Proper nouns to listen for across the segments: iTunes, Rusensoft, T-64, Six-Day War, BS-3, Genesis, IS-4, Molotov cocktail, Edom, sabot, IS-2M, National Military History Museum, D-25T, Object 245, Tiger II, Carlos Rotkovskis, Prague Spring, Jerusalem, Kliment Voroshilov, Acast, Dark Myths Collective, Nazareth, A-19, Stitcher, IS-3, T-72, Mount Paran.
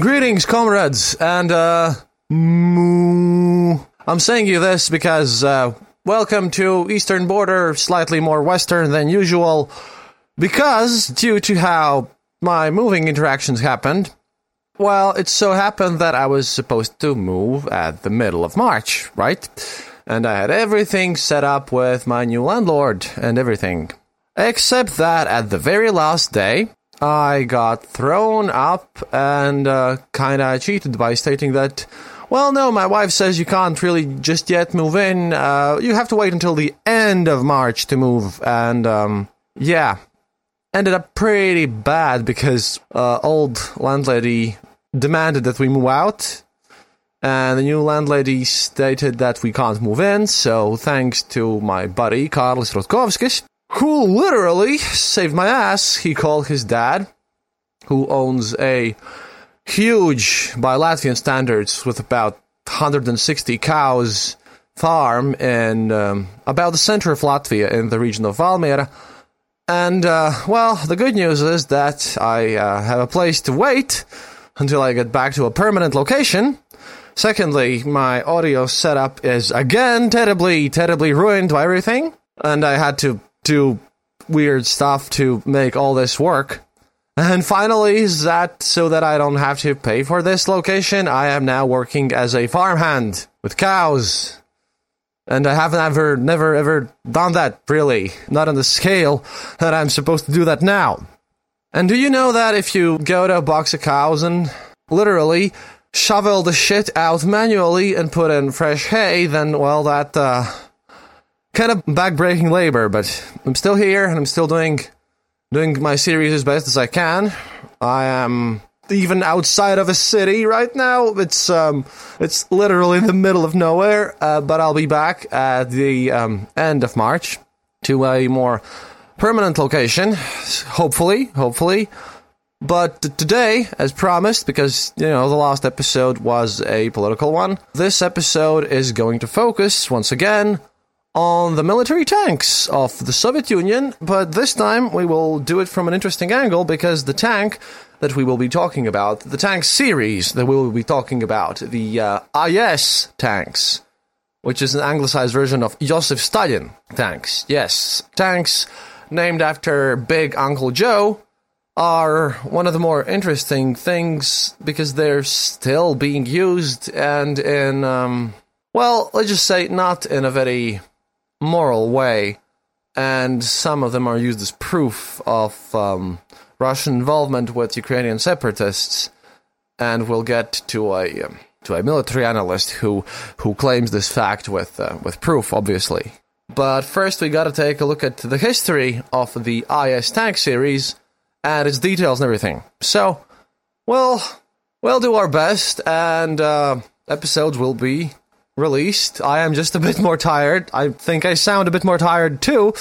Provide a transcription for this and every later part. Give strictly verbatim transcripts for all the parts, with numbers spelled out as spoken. Greetings, comrades, and, uh, I'm saying you this because, uh, welcome to Eastern Border, slightly more Western than usual, because, due to how my moving interactions happened, well, it so happened that I was supposed to move at the middle of March, right? And I had everything set up with my new landlord and everything, except that at the very last day, I got thrown up and uh, kind of cheated by stating that, well, no, my wife says you can't really just yet move in. Uh, you have to wait until the end of March to move. And, um, yeah, ended up pretty bad because uh, old landlady demanded that we move out. And the new landlady stated that we can't move in. So thanks to my buddy, Carlos Rotkovskis, who literally saved my ass. He called his dad, who owns a huge, by Latvian standards, with about one hundred sixty cows farm in um, about the center of Latvia in the region of Valmiera. And, uh, well, the good news is that I uh, have a place to wait until I get back to a permanent location. Secondly, my audio setup is, again, terribly, terribly ruined by everything. And I had to do weird stuff to make all this work. And finally, is that so that I don't have to pay for this location, I am now working as a farmhand with cows. And I haven't ever, never, ever done that, really. Not on the scale that I'm supposed to do that now. And do you know that if you go to a box of cows and literally shovel the shit out manually and put in fresh hay, then, well, that, uh... kind of back-breaking labor, but I'm still here, and I'm still doing doing my series as best as I can. I am even outside of a city right now. It's um, it's literally in the middle of nowhere, uh, but I'll be back at the um, end of March to a more permanent location, hopefully, hopefully. But today, as promised, because, you know, the last episode was a political one, this episode is going to focus, once again, on the military tanks of the Soviet Union, but this time we will do it from an interesting angle, because the tank that we will be talking about, the tank series that we will be talking about, the uh, I S tanks, which is an anglicized version of Josef Stalin tanks, yes, tanks named after Big Uncle Joe, are one of the more interesting things, because they're still being used, and in, um, well, let's just say not in a very moral way, and some of them are used as proof of um, Russian involvement with Ukrainian separatists, and we'll get to a um, to a military analyst who who claims this fact with uh, with proof, obviously. But first, we gotta take a look at the history of the I S tank series and its details and everything. So, well, we'll do our best, and uh, episodes will be released. I am just a bit more tired. I think I sound a bit more tired too,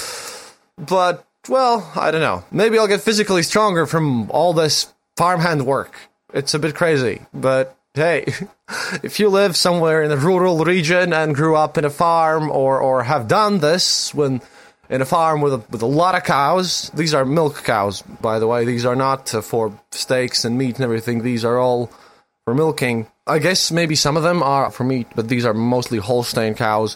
but, well, I don't know. Maybe I'll get physically stronger from all this farmhand work. It's a bit crazy, but hey, if you live somewhere in a rural region and grew up in a farm or, or have done this when in a farm with a, with a lot of cows. These are milk cows, by the way. These are not uh, for steaks and meat and everything. These are all for milking. I guess maybe some of them are for meat, but these are mostly Holstein cows.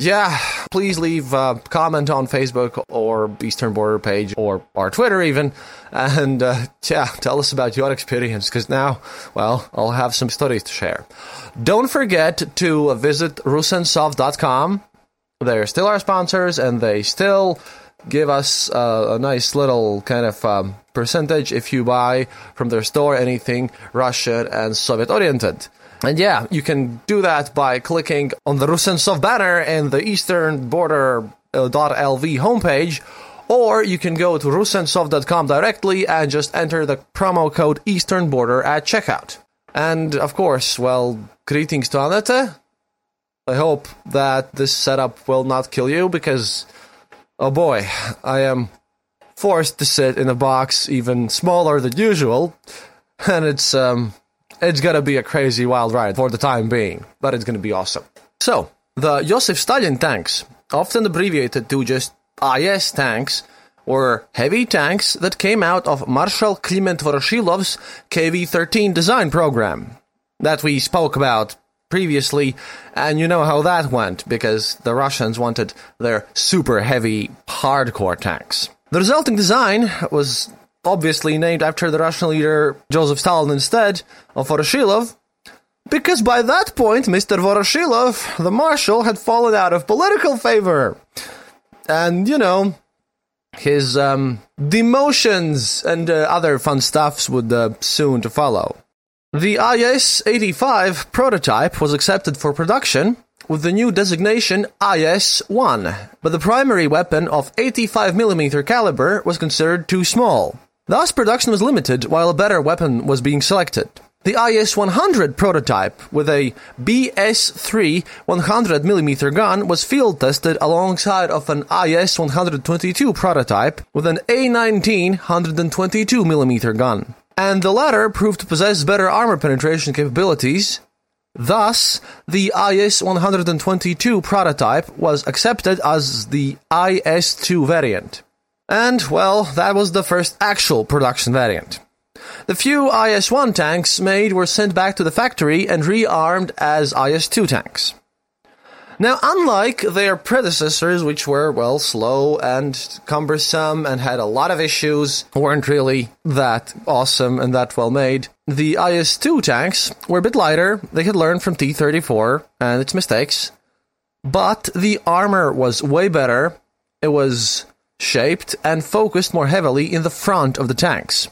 Yeah, please leave a comment on Facebook or Eastern Border page or our Twitter even. And uh, yeah, tell us about your experience, because now, well, I'll have some stories to share. Don't forget to visit rusensoft dot com. They're still our sponsors, and they still give us uh, a nice little kind of um, percentage if you buy from their store anything Russian and Soviet-oriented. And yeah, you can do that by clicking on the Rusensov banner in the eastern border dot L V homepage, or you can go to rusensov dot com directly and just enter the promo code easternborder at checkout. And of course, well, greetings to Anette. I hope that this setup will not kill you, because, oh boy, I am forced to sit in a box even smaller than usual, and it's, um... it's going to be a crazy wild ride for the time being, but it's going to be awesome. So, the Josef Stalin tanks, often abbreviated to just I S tanks, were heavy tanks that came out of Marshal Kliment Voroshilov's K V thirteen design program that we spoke about previously, and you know how that went, because the Russians wanted their super heavy, hardcore tanks. The resulting design was obviously named after the Russian leader Joseph Stalin instead of Voroshilov, because by that point, Mister Voroshilov, the marshal, had fallen out of political favor. And, you know, his um, demotions and uh, other fun stuffs would uh, soon to follow. The I S eighty-five prototype was accepted for production with the new designation I S one, but the primary weapon of eighty-five millimeter caliber was considered too small. Thus, production was limited while a better weapon was being selected. The I S one hundred prototype with a B S three one hundred millimeter gun was field-tested alongside of an I S one twenty-two prototype with an A nineteen one hundred twenty-two millimeter gun, and the latter proved to possess better armor penetration capabilities. Thus, the I S one twenty-two prototype was accepted as the I S two variant. And, well, that was the first actual production variant. The few I S one tanks made were sent back to the factory and rearmed as I S two tanks. Now, unlike their predecessors, which were, well, slow and cumbersome and had a lot of issues, weren't really that awesome and that well made, the I S two tanks were a bit lighter. They had learned from T thirty-four and its mistakes, but the armor was way better. It was shaped and focused more heavily in the front of the tanks.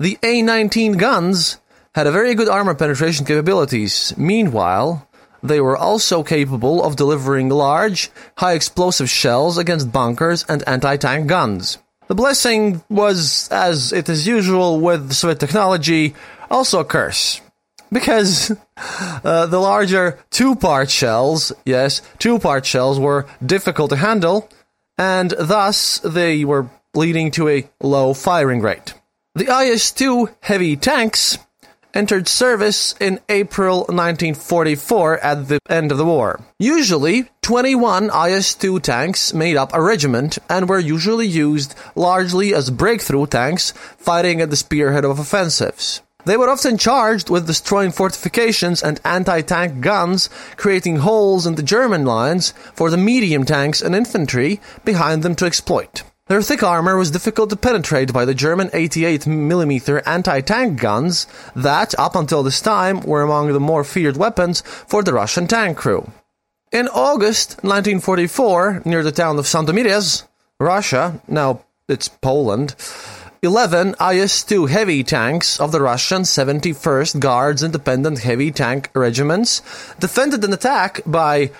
The A nineteen guns had a very good armor penetration capabilities. Meanwhile, they were also capable of delivering large, high-explosive shells against bunkers and anti-tank guns. The blessing was, as it is usual with Soviet technology, also a curse, because uh, the larger two-part shells, yes, two-part shells were difficult to handle, and thus they were leading to a low firing rate. The I S two heavy tanks entered service in April nineteen forty-four at the end of the war. Usually, twenty-one I S two tanks made up a regiment and were usually used largely as breakthrough tanks fighting at the spearhead of offensives. They were often charged with destroying fortifications and anti-tank guns, creating holes in the German lines for the medium tanks and infantry behind them to exploit. Their thick armor was difficult to penetrate by the German eighty-eight millimeter anti-tank guns that, up until this time, were among the more feared weapons for the Russian tank crew. In August nineteen forty-four, near the town of Sandomierz, Russia, now it's Poland, eleven I S two heavy tanks of the Russian seventy-first Guards Independent Heavy Tank Regiments defended an attack by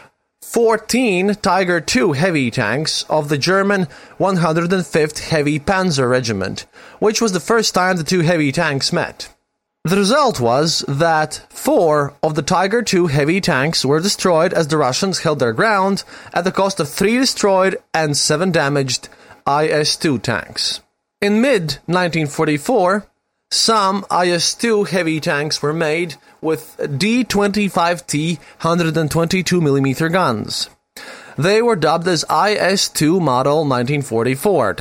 fourteen Tiger two heavy tanks of the German one hundred fifth Heavy Panzer Regiment, which was the first time the two heavy tanks met. The result was that four of the Tiger two heavy tanks were destroyed as the Russians held their ground at the cost of three destroyed and seven damaged I S two tanks. In mid nineteen forty-four, some I S two heavy tanks were made with D twenty-five T one hundred twenty-two millimeter guns. They were dubbed as I S two model nineteen forty-four.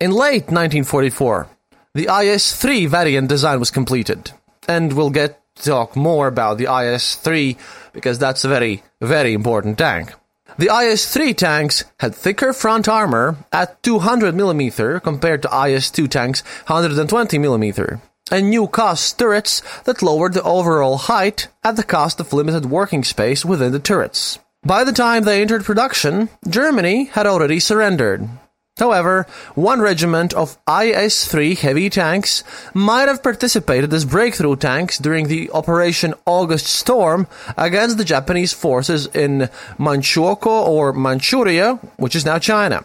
In late nineteen forty-four, the I S three variant design was completed, and we'll get to talk more about the I S three because that's a very, very important tank. The I S three tanks had thicker front armor at two hundred millimeters compared to I S two tanks one hundred twenty millimeters, and new cast turrets that lowered the overall height at the cost of limited working space within the turrets. By the time they entered production, Germany had already surrendered. However, one regiment of I S three heavy tanks might have participated as breakthrough tanks during the Operation August Storm against the Japanese forces in Manchukuo or Manchuria, which is now China.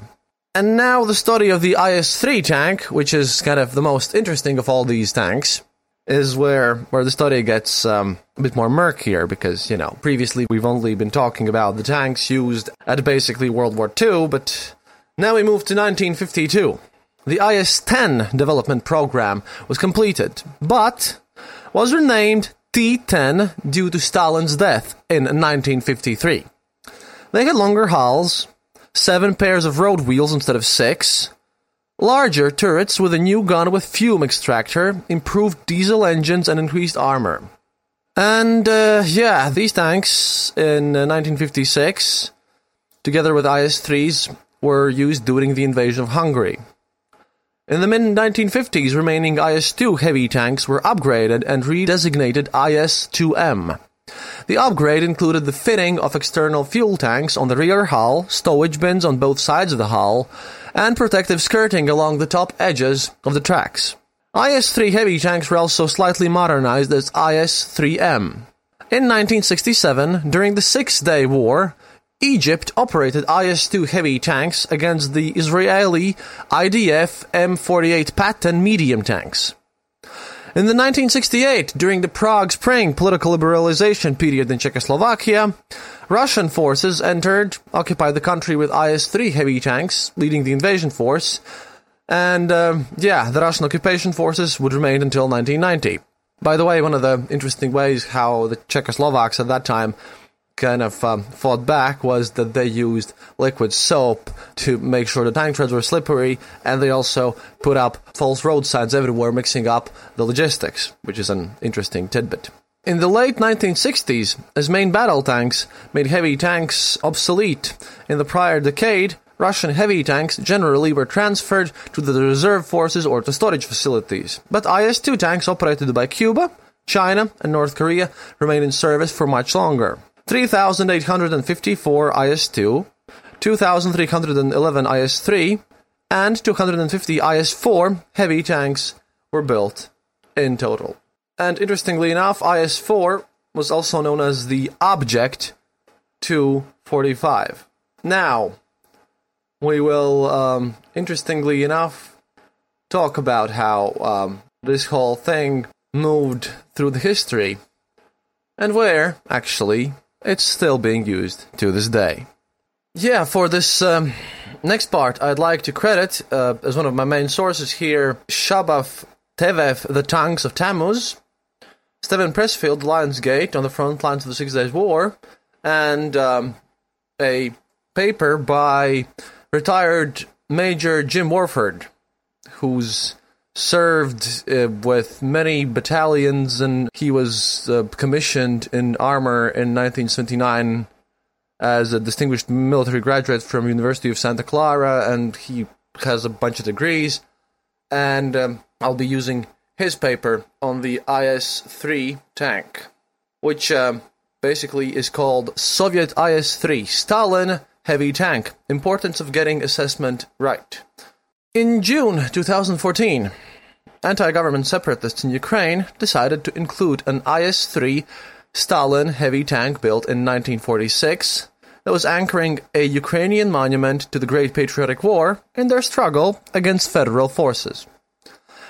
And now the story of the I S three tank, which is kind of the most interesting of all these tanks, is where, where the story gets um, a bit more murkier because, you know, previously we've only been talking about the tanks used at basically World War Two, but now we move to nineteen fifty-two. The I S ten development program was completed, but was renamed T ten due to Stalin's death in nineteen fifty-three. They had longer hulls, seven pairs of road wheels instead of six, larger turrets with a new gun with fume extractor, improved diesel engines and increased armor. And, uh, yeah, these tanks in nineteen fifty-six, together with I S threes, were used during the invasion of Hungary. In the mid nineteen fifties, remaining I S two heavy tanks were upgraded and redesignated I S two M. The upgrade included the fitting of external fuel tanks on the rear hull, stowage bins on both sides of the hull, and protective skirting along the top edges of the tracks. I S three heavy tanks were also slightly modernized as I S three M. In nineteen sixty-seven, during the Six-Day War, Egypt operated I S two heavy tanks against the Israeli I D F M forty-eight Patton medium tanks. In the nineteen sixty-eight, during the Prague Spring political liberalization period in Czechoslovakia, Russian forces entered, occupied the country with I S three heavy tanks, leading the invasion force, and, uh, yeah, the Russian occupation forces would remain until nineteen ninety. By the way, one of the interesting ways how the Czechoslovaks at that time kind of um, fought back was that they used liquid soap to make sure the tank treads were slippery, and they also put up false road signs everywhere, mixing up the logistics, which is an interesting tidbit. In the late nineteen sixties, as main battle tanks made heavy tanks obsolete, in the prior decade, Russian heavy tanks generally were transferred to the reserve forces or to storage facilities, but I S two tanks operated by Cuba, China, and North Korea remained in service for much longer. three thousand eight hundred fifty-four I S two, two thousand three hundred eleven I S three, and two hundred fifty I S four heavy tanks were built in total. And interestingly enough, I S four was also known as the Object two forty-five. Now, we will, um, interestingly enough, talk about how um, this whole thing moved through the history, and where, actually, it's still being used to this day. Yeah, for this um, next part, I'd like to credit, uh, as one of my main sources here, Shabaf Tevev, The Tanks of Tammuz, Stephen Pressfield, Lionsgate, On the Front Lines of the Six Days War, and um, a paper by retired Major Jim Warford, who's served uh, with many battalions, and he was uh, commissioned in armor in nineteen seventy-nine as a distinguished military graduate from University of Santa Clara, and he has a bunch of degrees, and um, I'll be using his paper on the I S three tank, which um, basically is called Soviet I S three, Stalin Heavy Tank, Importance of Getting Assessment Right. In June two thousand fourteen, anti-government separatists in Ukraine decided to include an I S three Stalin heavy tank built in nineteen forty-six that was anchoring a Ukrainian monument to the Great Patriotic War in their struggle against federal forces.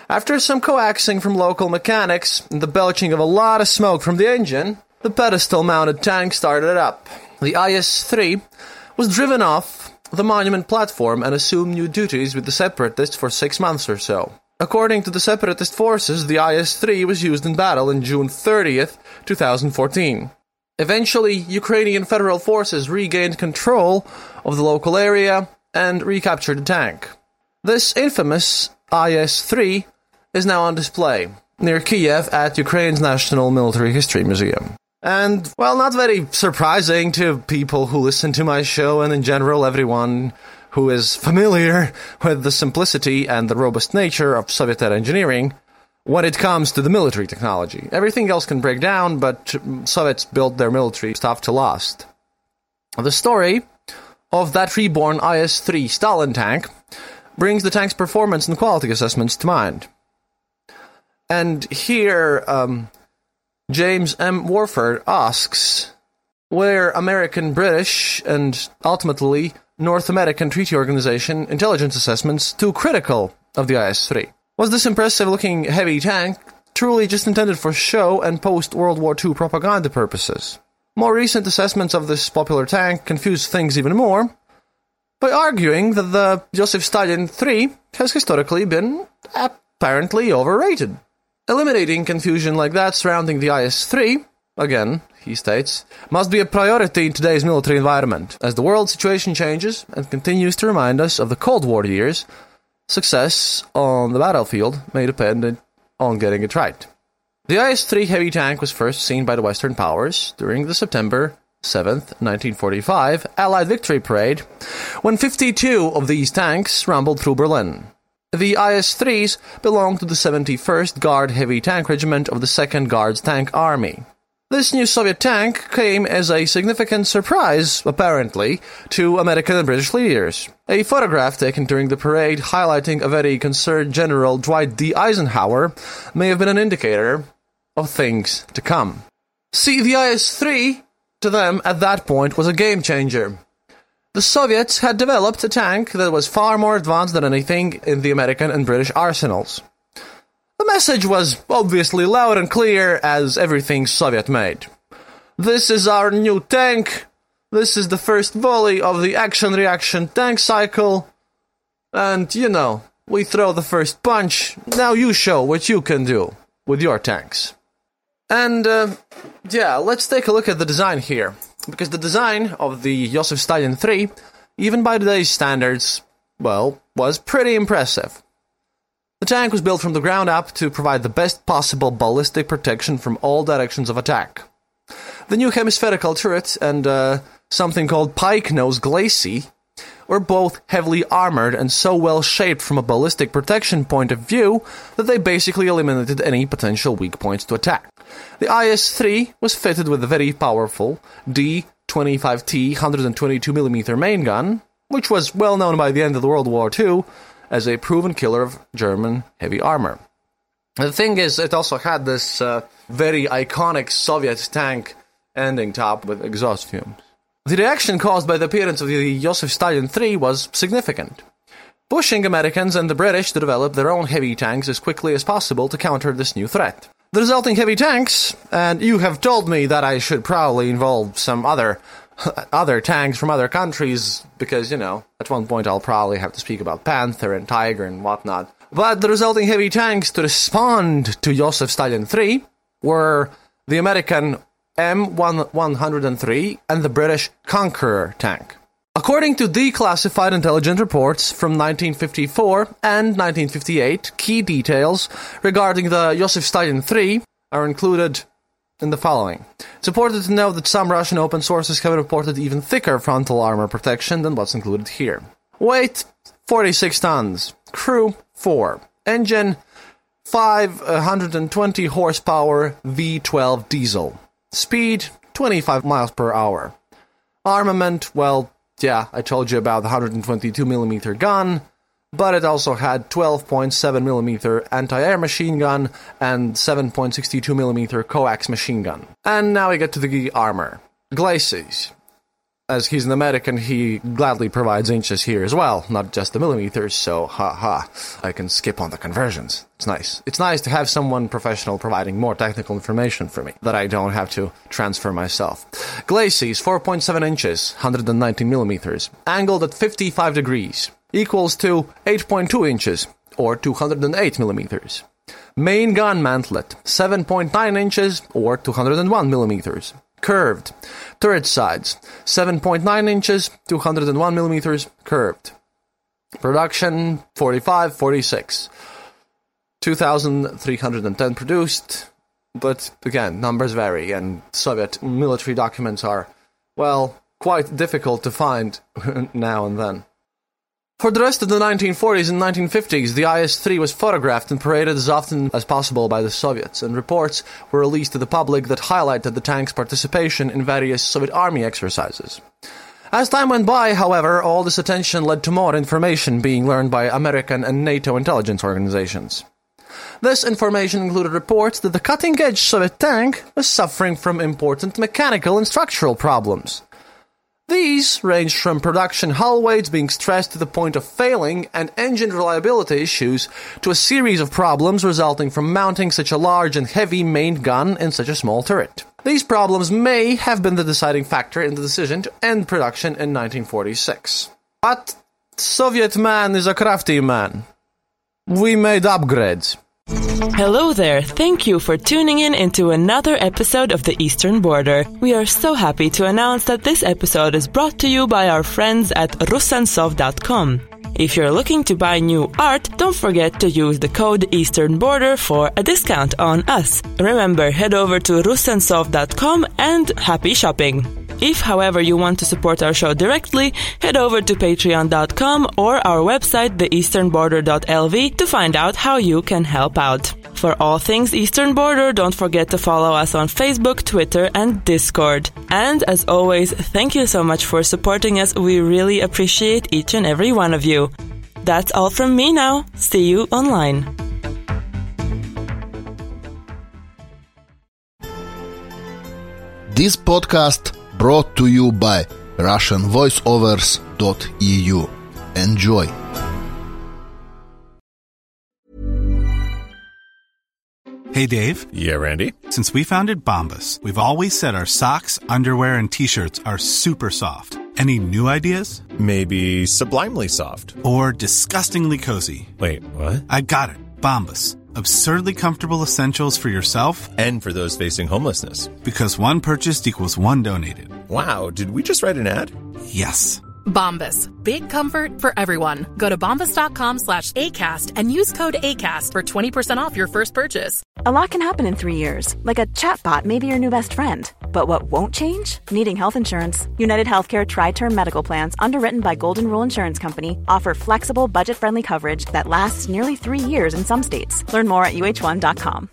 After some coaxing from local mechanics and the belching of a lot of smoke from the engine, the pedestal-mounted tank started up. The I S three was driven off the monument platform and assumed new duties with the separatists for six months or so. According to the separatist forces, the I S three was used in battle on June thirtieth, two thousand fourteen. Eventually, Ukrainian federal forces regained control of the local area and recaptured the tank. This infamous I S three is now on display near Kiev at Ukraine's National Military History Museum. And, well, not very surprising to people who listen to my show and, in general, everyone who is familiar with the simplicity and the robust nature of Soviet engineering when it comes to the military technology. Everything else can break down, but Soviets built their military stuff to last. The story of that reborn I S three Stalin tank brings the tank's performance and quality assessments to mind. And here, um... James M. Warford asks where American, British, and ultimately North American Treaty Organization intelligence assessments too critical of the I S three. Was this impressive-looking heavy tank truly just intended for show and post-World War Two propaganda purposes? More recent assessments of this popular tank confuse things even more by arguing that the Josef Stalin the third has historically been apparently overrated. Eliminating confusion like that surrounding the I S three, again, he states, must be a priority in today's military environment, as the world situation changes and continues to remind us of the Cold War years. Success on the battlefield may depend on getting it right. The I S three heavy tank was first seen by the Western powers during the September seventh, nineteen forty-five, Allied Victory Parade, when fifty-two of these tanks rumbled through Berlin. The I S threes belonged to the seventy-first Guard Heavy Tank Regiment of the second Guards Tank Army. This new Soviet tank came as a significant surprise, apparently, to American and British leaders. A photograph taken during the parade highlighting a very concerned General Dwight D. Eisenhower may have been an indicator of things to come. See, the I S three, to them, at that point, was a game-changer. The Soviets had developed a tank that was far more advanced than anything in the American and British arsenals. The message was obviously loud and clear as everything Soviet made. This is our new tank. This is the first volley of the action-reaction tank cycle. And, you know, we throw the first punch. Now you show what you can do with your tanks. And, uh, yeah, let's take a look at the design here. Because the design of the Josef Stalin the third, even by today's standards, well, was pretty impressive. The tank was built from the ground up to provide the best possible ballistic protection from all directions of attack. The new hemispherical turret and uh, something called pike nose glacis were both heavily armored and so well shaped from a ballistic protection point of view that they basically eliminated any potential weak points to attack. The I S three was fitted with a very powerful D twenty-five T one hundred twenty-two millimeter main gun, which was well known by the end of the World War Two as a proven killer of German heavy armor. The thing is, it also had this uh, very iconic Soviet tank ending top with exhaust fumes. The reaction caused by the appearance of the Josef Stalin the third was significant, pushing Americans and the British to develop their own heavy tanks as quickly as possible to counter this new threat. The resulting heavy tanks, and you have told me that I should probably involve some other other tanks from other countries, because, you know, at one point I'll probably have to speak about Panther and Tiger and whatnot. But the resulting heavy tanks to respond to Josef Stalin the third were the American M one oh three and the British Conqueror tank. According to declassified intelligence reports from nineteen fifty-four and nineteen fifty-eight, key details regarding the Josef Stalin the third are included in the following. It's important to note that some Russian open sources have reported even thicker frontal armor protection than what's included here. Weight, forty-six tons. Crew, four. Engine, five hundred twenty horsepower V twelve diesel. Speed, twenty-five miles per hour. Armament, well, yeah, I told you about the one hundred twenty-two millimeter gun, but it also had twelve point seven millimeter anti-air machine gun and seven point six two millimeter coax machine gun. And now we get to the armor. Glacis. As he's an American, he gladly provides inches here as well, not just the millimeters, so ha-ha, I can skip on the conversions. It's nice. It's nice to have someone professional providing more technical information for me that I don't have to transfer myself. Glacis, four point seven inches, one hundred nineteen millimeters, angled at fifty-five degrees, equals to eight point two inches, or two hundred eight millimeters. Main gun mantlet, seven point nine inches, or two hundred one millimeters. curved. Turret sides, seven point nine inches, two hundred one millimeters, curved. Production, forty-five, forty-six. two thousand three hundred ten produced, but again, numbers vary, and Soviet military documents are, well, quite difficult to find now and then. For the rest of the nineteen forties and nineteen fifties, the I S three was photographed and paraded as often as possible by the Soviets, and reports were released to the public that highlighted the tank's participation in various Soviet army exercises. As time went by, however, all this attention led to more information being learned by American and NATO intelligence organizations. This information included reports that the cutting-edge Soviet tank was suffering from important mechanical and structural problems. These ranged from production hull weights being stressed to the point of failing and engine reliability issues to a series of problems resulting from mounting such a large and heavy main gun in such a small turret. These problems may have been the deciding factor in the decision to end production in nineteen forty-six. But Soviet man is a crafty man. We made upgrades. Hello there, thank you for tuning in into another episode of The Eastern Border. We are so happy to announce that this episode is brought to you by our friends at rusansov dot com. If you're looking to buy new art, don't forget to use the code EasternBorder for a discount on us. Remember, head over to rusansov dot com and happy shopping! If, however, you want to support our show directly, head over to patreon dot com or our website the eastern border dot l v to find out how you can help out. For all things Eastern Border, don't forget to follow us on Facebook, Twitter, and Discord. And as always, thank you so much for supporting us. We really appreciate each and every one of you. That's all from me now. See you online. This podcast brought to you by russian voiceovers dot e u. Enjoy! Hey, Dave. Yeah, Randy. Since we founded Bombas, we've always said our socks, underwear, and T-shirts are super soft. Any new ideas? Maybe sublimely soft. Or disgustingly cozy. Wait, what? I got it. Bombas. Absurdly comfortable essentials for yourself. And for those facing homelessness. Because one purchased equals one donated. Wow, did we just write an ad? Yes. Bombas. Big comfort for everyone. Go to bombas dot com slash ACAST and use code ACAST for twenty percent off your first purchase. A lot can happen in three years. Like a chatbot may be your new best friend. But what won't change? Needing health insurance. United Healthcare Tri-Term Medical Plans, underwritten by Golden Rule Insurance Company, offer flexible, budget-friendly coverage that lasts nearly three years in some states. Learn more at u h one dot com.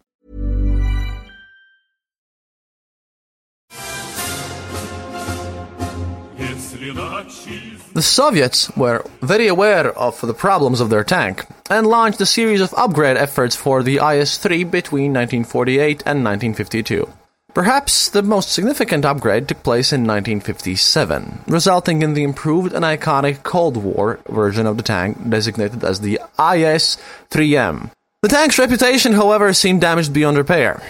The Soviets were very aware of the problems of their tank and launched a series of upgrade efforts for the I S three between nineteen forty-eight and nineteen fifty-two. Perhaps the most significant upgrade took place in nineteen fifty-seven, resulting in the improved and iconic Cold War version of the tank designated as the I S three M. The tank's reputation, however, seemed damaged beyond repair.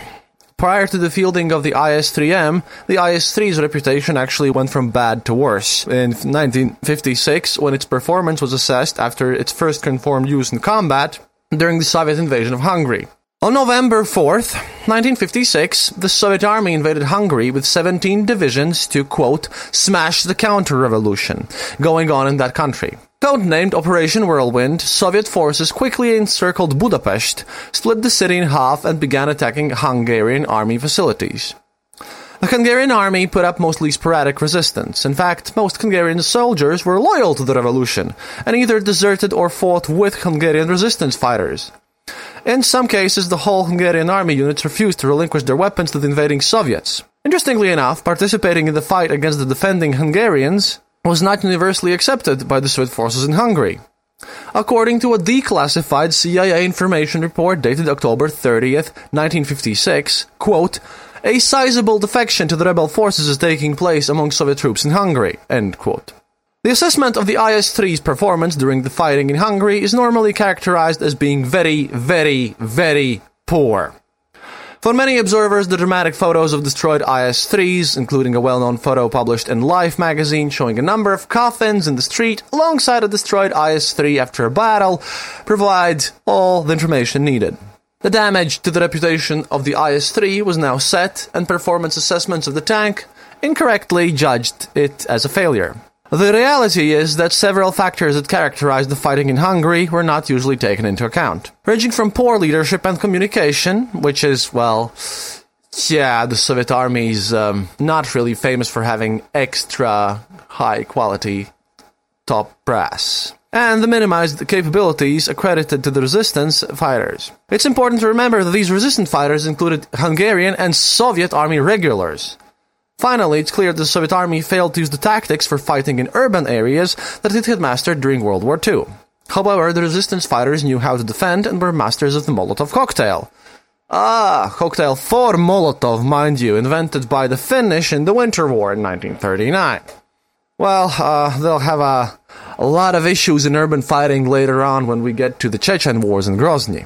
Prior to the fielding of the I S three M, the I S three's reputation actually went from bad to worse. In nineteen fifty-six, when its performance was assessed after its first confirmed use in combat during the Soviet invasion of Hungary. On November fourth, nineteen fifty-six, the Soviet army invaded Hungary with seventeen divisions to, quote, smash the counter-revolution going on in that country. Codenamed Operation Whirlwind, Soviet forces quickly encircled Budapest, split the city in half, and began attacking Hungarian army facilities. The Hungarian army put up mostly sporadic resistance. In fact, most Hungarian soldiers were loyal to the revolution, and either deserted or fought with Hungarian resistance fighters. In some cases, the whole Hungarian army units refused to relinquish their weapons to the invading Soviets. Interestingly enough, participating in the fight against the defending Hungarians was not universally accepted by the Soviet forces in Hungary. According to a declassified C I A information report dated October thirtieth, nineteen fifty-six, quote, a sizable defection to the rebel forces is taking place among Soviet troops in Hungary, end quote. The assessment of the I S three's performance during the fighting in Hungary is normally characterized as being very, very, very poor. For many observers, the dramatic photos of destroyed I S threes, including a well-known photo published in Life magazine showing a number of coffins in the street alongside a destroyed I S three after a battle, provide all the information needed. The damage to the reputation of the I S three was now set, and performance assessments of the tank incorrectly judged it as a failure. The reality is that several factors that characterized the fighting in Hungary were not usually taken into account, ranging from poor leadership and communication, which is, well, yeah, the Soviet army's um, not really famous for having extra high-quality top brass, and the minimized capabilities accredited to the resistance fighters. It's important to remember that these resistant fighters included Hungarian and Soviet army regulars. Finally, it's clear that the Soviet army failed to use the tactics for fighting in urban areas that it had mastered during World War Two. However, the resistance fighters knew how to defend and were masters of the Molotov cocktail. Ah, cocktail for Molotov, mind you, invented by the Finnish in the Winter War in nineteen thirty-nine. Well, uh, they'll have a, a lot of issues in urban fighting later on when we get to the Chechen Wars in Grozny.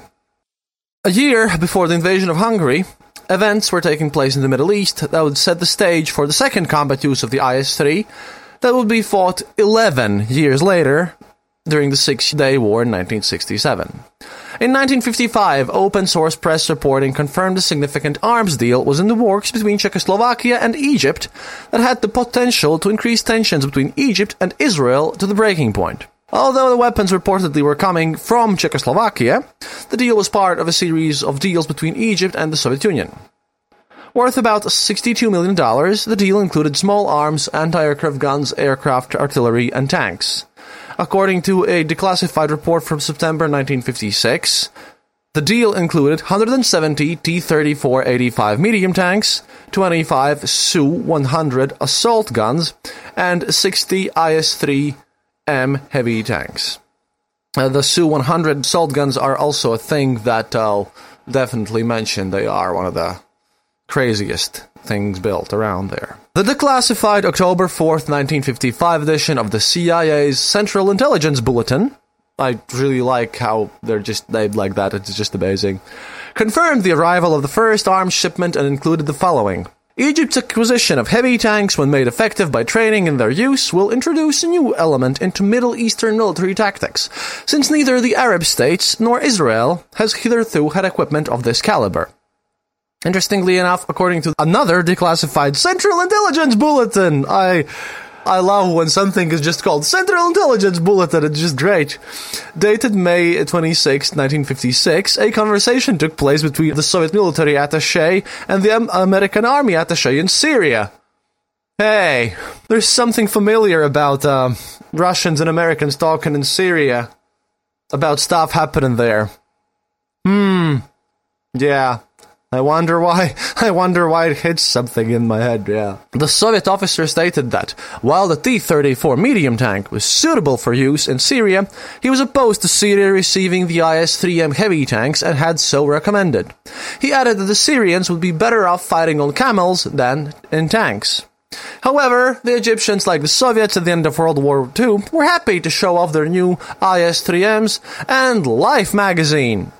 A year before the invasion of Hungary, events were taking place in the Middle East that would set the stage for the second combat use of the I S three that would be fought eleven years later during the Six-Day War in nineteen sixty-seven. In nineteen fifty-five, open-source press reporting confirmed a significant arms deal was in the works between Czechoslovakia and Egypt that had the potential to increase tensions between Egypt and Israel to the breaking point. Although the weapons reportedly were coming from Czechoslovakia, the deal was part of a series of deals between Egypt and the Soviet Union. Worth about sixty-two million dollars, the deal included small arms, anti-aircraft guns, aircraft, artillery, and tanks. According to a declassified report from September nineteen fifty-six, the deal included one hundred seventy T thirty-four eighty-five medium tanks, twenty-five S U one hundred assault guns, and sixty I S three M heavy tanks. Uh, the Su one hundred assault guns are also a thing that I'll definitely mention. They are one of the craziest things built around there. The declassified October fourth, nineteen fifty-five edition of the C I A's Central Intelligence Bulletin, I really like how they're just named like that, it's just amazing, confirmed the arrival of the first arms shipment and included the following. Egypt's acquisition of heavy tanks, when made effective by training in their use, will introduce a new element into Middle Eastern military tactics, since neither the Arab states nor Israel has hitherto had equipment of this caliber. Interestingly enough, according to another declassified Central Intelligence Bulletin, I... I love when something is just called Central Intelligence Bulletin, it's just great. Dated May twenty-sixth, nineteen fifty-six, a conversation took place between the Soviet military attaché and the American army attaché in Syria. Hey, there's something familiar about uh, Russians and Americans talking in Syria about stuff happening there. Hmm, yeah. I wonder why, I wonder why it hits something in my head, yeah. The Soviet officer stated that, while the T thirty-four medium tank was suitable for use in Syria, he was opposed to Syria receiving the I S three M heavy tanks and had so recommended. He added that the Syrians would be better off fighting on camels than in tanks. However, the Egyptians, like the Soviets at the end of World War Two, were happy to show off their new I S three Ms and Life magazine.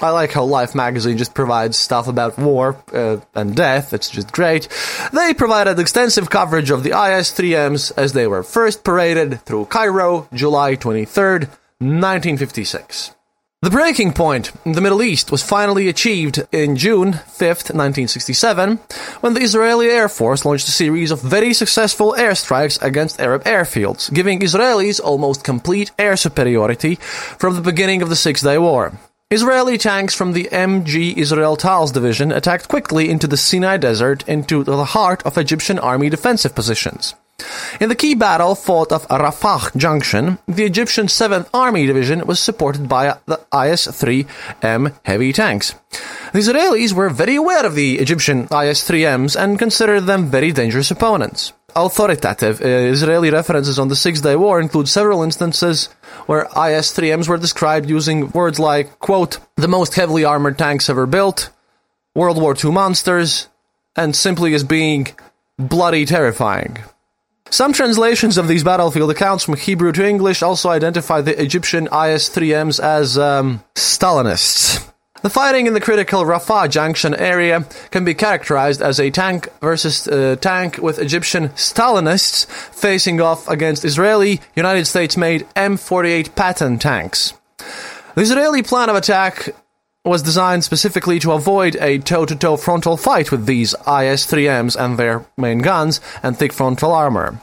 I like how Life magazine just provides stuff about war uh, and death, it's just great. They provided extensive coverage of the I S three Ms as they were first paraded through Cairo, July twenty-third, nineteen fifty-six. The breaking point in the Middle East was finally achieved in June fifth, nineteen sixty-seven, when the Israeli Air Force launched a series of very successful airstrikes against Arab airfields, giving Israelis almost complete air superiority from the beginning of the Six-Day War. Israeli tanks from the M G Israel Tals division attacked quickly into the Sinai Desert into the heart of Egyptian army defensive positions. In the key battle fought off Rafah Junction, the Egyptian seventh Army Division was supported by the I S three M heavy tanks. The Israelis were very aware of the Egyptian I S three Ms and considered them very dangerous opponents. Authoritative uh, Israeli references on the Six-Day War include several instances where I S three Ms were described using words like, quote, the most heavily armored tanks ever built, World War Two monsters, and simply as being bloody terrifying. Some translations of these battlefield accounts from Hebrew to English also identify the Egyptian I S three Ms as um, Stalinists. The fighting in the critical Rafah Junction area can be characterized as a tank versus uh, tank with Egyptian Stalinists facing off against Israeli United States-made M forty-eight Patton tanks. The Israeli plan of attack was designed specifically to avoid a toe-to-toe frontal fight with these I S three Ms and their main guns and thick frontal armor.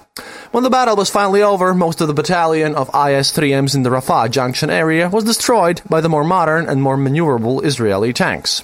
When the battle was finally over, most of the battalion of I S three Ms in the Rafah Junction area was destroyed by the more modern and more maneuverable Israeli tanks.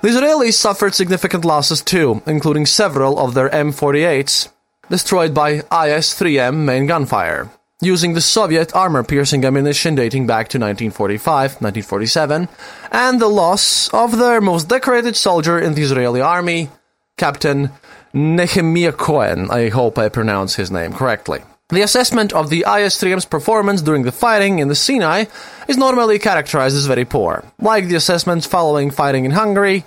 The Israelis suffered significant losses too, including several of their M forty-eights, destroyed by I S three M main gunfire. Using the Soviet armor-piercing ammunition dating back to nineteen forty-five to nineteen forty-seven, and the loss of their most decorated soldier in the Israeli army, Captain Nehemiah Cohen. I hope I pronounce his name correctly. The assessment of the I S three M's performance during the fighting in the Sinai is normally characterized as very poor. Like the assessments following fighting in Hungary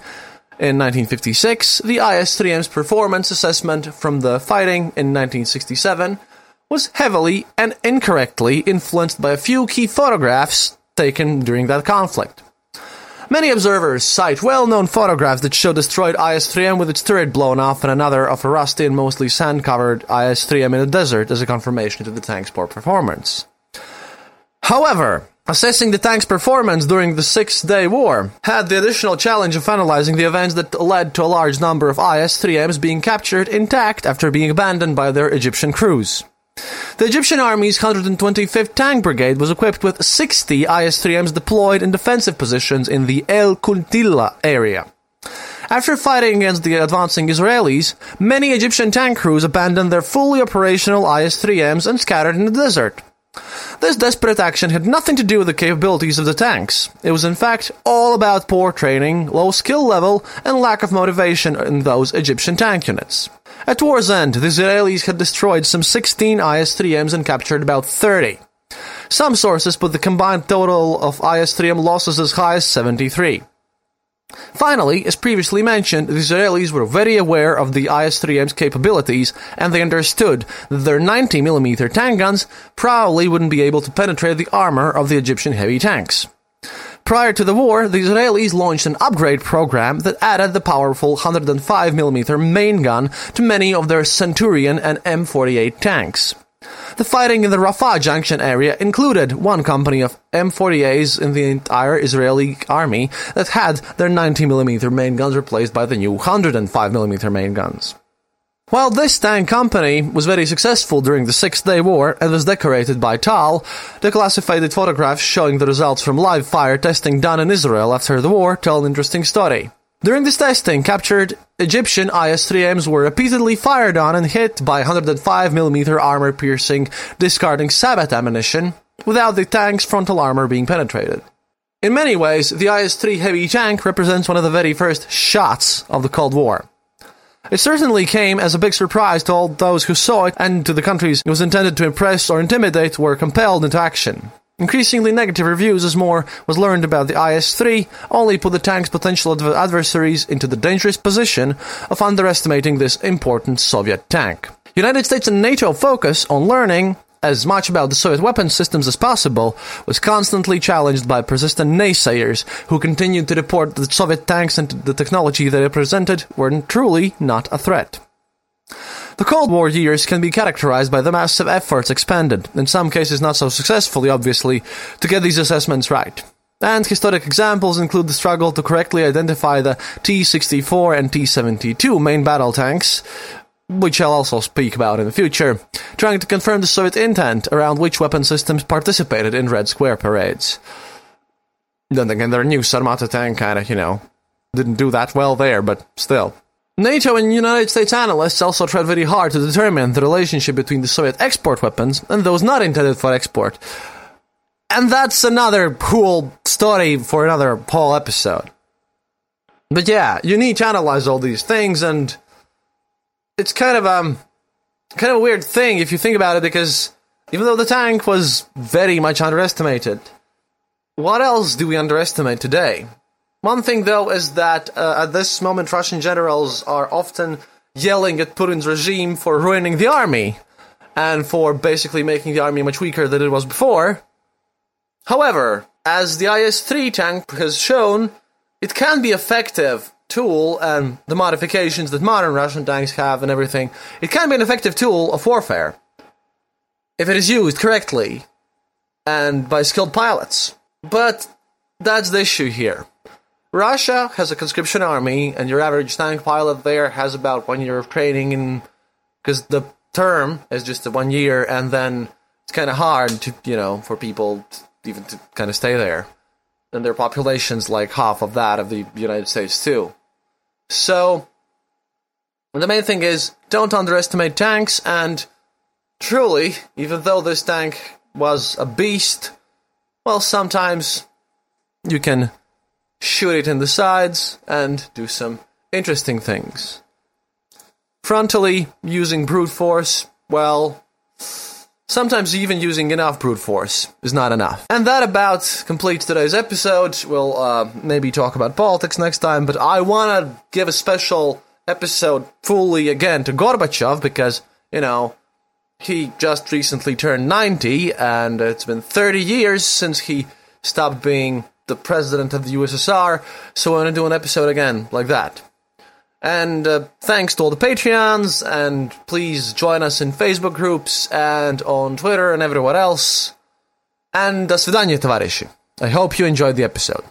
in nineteen fifty-six, the I S three M's performance assessment from the fighting in nineteen sixty-seven was heavily and incorrectly influenced by a few key photographs taken during that conflict. Many observers cite well-known photographs that show destroyed I S three M with its turret blown off and another of a rusty and mostly sand-covered I S three M in a desert as a confirmation to the tank's poor performance. However, assessing the tank's performance during the Six-Day War had the additional challenge of analyzing the events that led to a large number of I S three Ms being captured intact after being abandoned by their Egyptian crews. The Egyptian Army's one hundred twenty-fifth Tank Brigade was equipped with sixty I S three Ms deployed in defensive positions in the El Kuntilla area. After fighting against the advancing Israelis, many Egyptian tank crews abandoned their fully operational I S three Ms and scattered in the desert. This desperate action had nothing to do with the capabilities of the tanks. It was in fact all about poor training, low skill level, and lack of motivation in those Egyptian tank units. At war's end, the Israelis had destroyed some sixteen I S three Ms and captured about thirty. Some sources put the combined total of I S three M losses as high as seventy-three. Finally, as previously mentioned, the Israelis were very aware of the I S three M's capabilities, and they understood that their ninety millimeter tank guns probably wouldn't be able to penetrate the armor of the Egyptian heavy tanks. Prior to the war, the Israelis launched an upgrade program that added the powerful one hundred five millimeter main gun to many of their Centurion and M forty-eight tanks. The fighting in the Rafah Junction area included one company of M forty-eights in the entire Israeli army that had their ninety millimeter main guns replaced by the new one hundred five millimeter main guns. While this tank company was very successful during the Six-Day War and was decorated by T A L, the classified photographs showing the results from live-fire testing done in Israel after the war tell an interesting story. During this testing, captured Egyptian I S three Ms were repeatedly fired on and hit by one hundred five millimeter armor-piercing, discarding Sabot ammunition, without the tank's frontal armor being penetrated. In many ways, the I S three heavy tank represents one of the very first shots of the Cold War. It certainly came as a big surprise to all those who saw it, and to the countries it was intended to impress or intimidate were compelled into action. Increasingly negative reviews as more was learned about the I S three only put the tank's potential adver- adversaries into the dangerous position of underestimating this important Soviet tank. United States and NATO focus on learning as much about the Soviet weapon systems as possible was constantly challenged by persistent naysayers who continued to report that Soviet tanks and the technology they represented were truly not a threat. The Cold War years can be characterized by the massive efforts expended, in some cases not so successfully obviously, to get these assessments right. And historic examples include the struggle to correctly identify the T sixty-four and T seventy-two main battle tanks, which I'll also speak about in the future, trying to confirm the Soviet intent around which weapon systems participated in Red Square parades. Then again, their new Sarmata tank kinda, you know, didn't do that well there, but still. NATO and United States analysts also tried very hard to determine the relationship between the Soviet export weapons and those not intended for export. And that's another cool story for another whole episode. But yeah, you need to analyze all these things, and it's kind of um, kind of a weird thing if you think about it, because even though the tank was very much underestimated, what else do we underestimate today? One thing, though, is that uh, at this moment Russian generals are often yelling at Putin's regime for ruining the army, and for basically making the army much weaker than it was before. However, as the I S three tank has shown, it can be effective tool, and the modifications that modern Russian tanks have and everything, it can be an effective tool of warfare if it is used correctly and by skilled pilots. But that's the issue here. Russia has a conscription army, and your average tank pilot there has about one year of training, in because the term is just one year, and then it's kind of hard to, you know, for people to, even to kind of stay there. And their population's like half of that of the United States, too. So, the main thing is, don't underestimate tanks, and truly, even though this tank was a beast, well, sometimes you can shoot it in the sides and do some interesting things. Frontally, using brute force, well, sometimes even using enough brute force is not enough. And that about completes today's episode. We'll uh, maybe talk about politics next time, but I want to give a special episode fully again to Gorbachev, because, you know, he just recently turned ninety, and it's been thirty years since he stopped being the president of the U S S R, so I want to do an episode again like that. And uh, thanks to all the Patreons, and please join us in Facebook groups and on Twitter and everywhere else. And до свидания, товарищи. I hope you enjoyed the episode.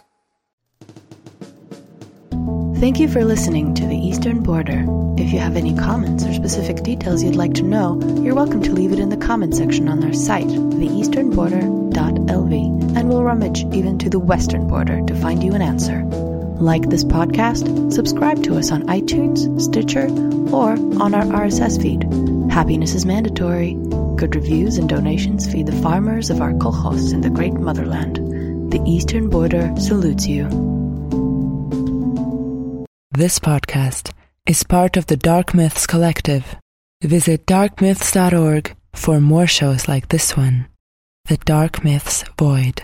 Thank you for listening to The Eastern Border. If you have any comments or specific details you'd like to know, you're welcome to leave it in the comment section on our site, the eastern border dot l v, and we'll rummage even to the western border to find you an answer. Like this podcast, subscribe to us on iTunes, Stitcher, or on our R S S feed. Happiness is mandatory. Good reviews and donations feed the farmers of our kolkhoz in the great motherland. The Eastern Border salutes you. This podcast is part of the Dark Myths Collective. Visit dark myths dot org for more shows like this one. The Dark Myths Void.